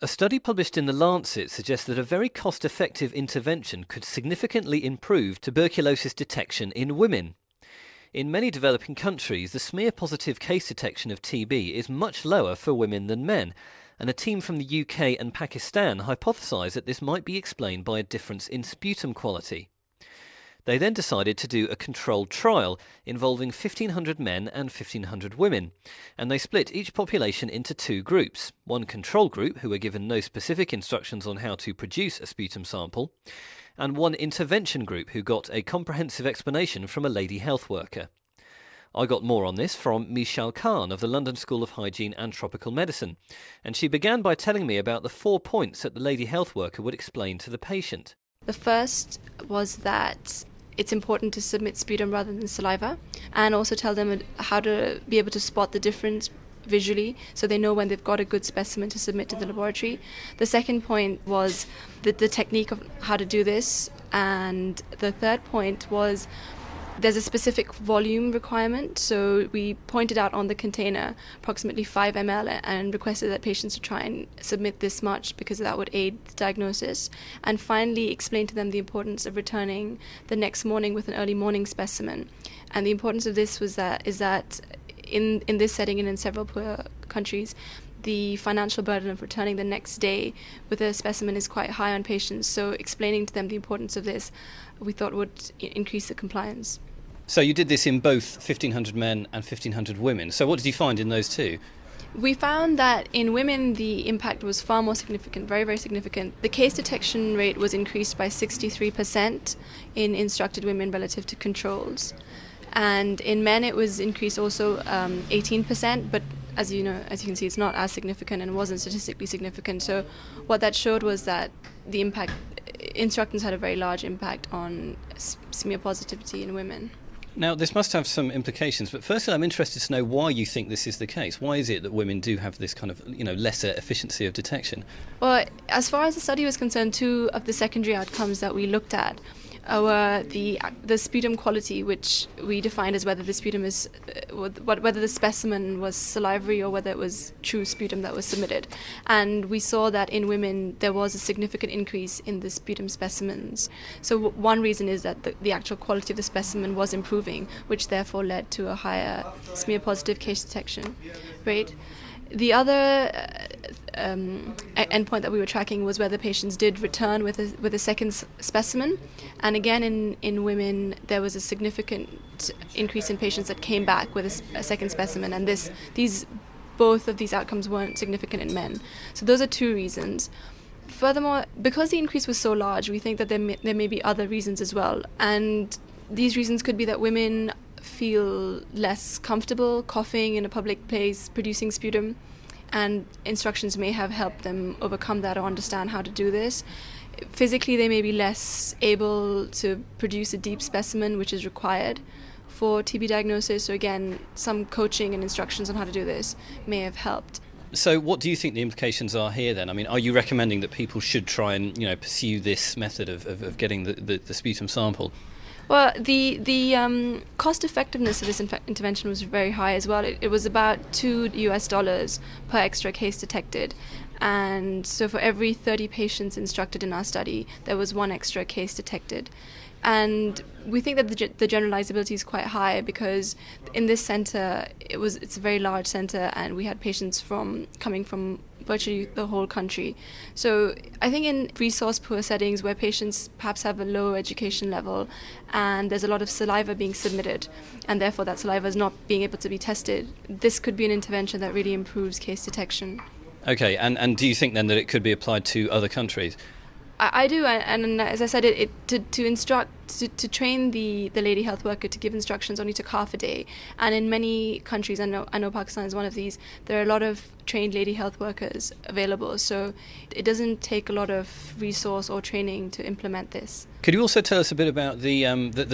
A study published in The Lancet suggests that a very cost-effective intervention could significantly improve tuberculosis detection in women. In many developing countries, the smear-positive case detection of TB is much lower for women than men, and a team from the UK and Pakistan hypothesised that this might be explained by a difference in sputum quality. They then decided to do a controlled trial involving 1,500 men and 1,500 women, and they split each population into two groups, one control group who were given no specific instructions on how to produce a sputum sample, and one intervention group who got a comprehensive explanation from a lady health worker. I got more on this from Mishal Khan of the London School of Hygiene and Tropical Medicine, and she began by telling me about the 4 points that the lady health worker would explain to the patient. The first was that it's important to submit sputum rather than saliva, and also tell them how to be able to spot the difference visually so they know when they've got a good specimen to submit to the laboratory. The second point was the technique of how to do this, and the third point was there's a specific volume requirement, so we pointed out on the container approximately 5 ml and requested that patients to try and submit this much because that would aid the diagnosis. And finally explained to them the importance of returning the next morning with an early morning specimen. And the importance of this is that in this setting and in several poor countries, the financial burden of returning the next day with a specimen is quite high on patients. So explaining to them the importance of this we thought would increase the compliance. So you did this in both 1,500 men and 1,500 women. So what did you find in those two? We found that in women the impact was far more significant, very, very significant. The case detection rate was increased by 63% in instructed women relative to controls. And in men it was increased also 18%, but as you can see, it's not as significant and wasn't statistically significant. So what that showed was that the impact, instructants had a very large impact on smear positivity in women. Now, this must have some implications, but firstly, I'm interested to know why you think this is the case. Why is it that women do have this kind of, lesser efficiency of detection? Well, as far as the study was concerned, 2 of the secondary outcomes that we looked at were the sputum quality, which we defined as whether the sputum is, whether the specimen was salivary or whether it was true sputum that was submitted. And we saw that in women there was a significant increase in the sputum specimens. So one reason is that the actual quality of the specimen was improving, which therefore led to a higher smear positive case detection rate. The other endpoint that we were tracking was whether patients did return with a second specimen, and again in women there was a significant increase in patients that came back with a second specimen, and both of these outcomes weren't significant in men. So those are 2 reasons. Furthermore, because the increase was so large, we think that there may be other reasons as well, and these reasons could be that women feel less comfortable coughing in a public place, producing sputum, and instructions may have helped them overcome that or understand how to do this. Physically, they may be less able to produce a deep specimen, which is required for TB diagnosis. So again, some coaching and instructions on how to do this may have helped. So what do you think the implications are here then? I mean, are you recommending that people should try and pursue this method of getting the sputum sample? Well, the cost effectiveness of this intervention was very high as well. It was about $2 per extra case detected. And so for every 30 patients instructed in our study, there was 1 extra case detected. And we think that the generalizability is quite high because in this center, it's a very large center, and we had patients coming from virtually the whole country. So I think in resource poor settings where patients perhaps have a low education level and there's a lot of saliva being submitted and therefore that saliva is not being able to be tested, this could be an intervention that really improves case detection. Okay, and do you think then that it could be applied to other countries? I do, and as I said, to train the lady health worker to give instructions only took half a day. And in many countries, I know Pakistan is one of these, there are a lot of trained lady health workers available. So it doesn't take a lot of resource or training to implement this. Could you also tell us a bit about the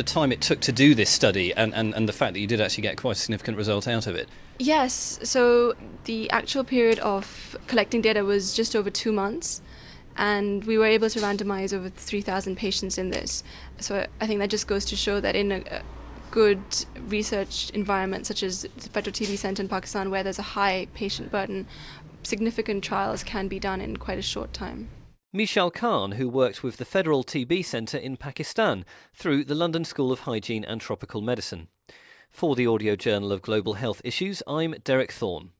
time it took to do this study and the fact that you did actually get quite a significant result out of it? Yes, so the actual period of collecting data was just over 2 months. And we were able to randomize over 3,000 patients in this. So I think that just goes to show that in a good research environment, such as the Federal TB Centre in Pakistan, where there's a high patient burden, significant trials can be done in quite a short time. Mishal Khan, who worked with the Federal TB Centre in Pakistan through the London School of Hygiene and Tropical Medicine. For the Audio Journal of Global Health Issues, I'm Derek Thorne.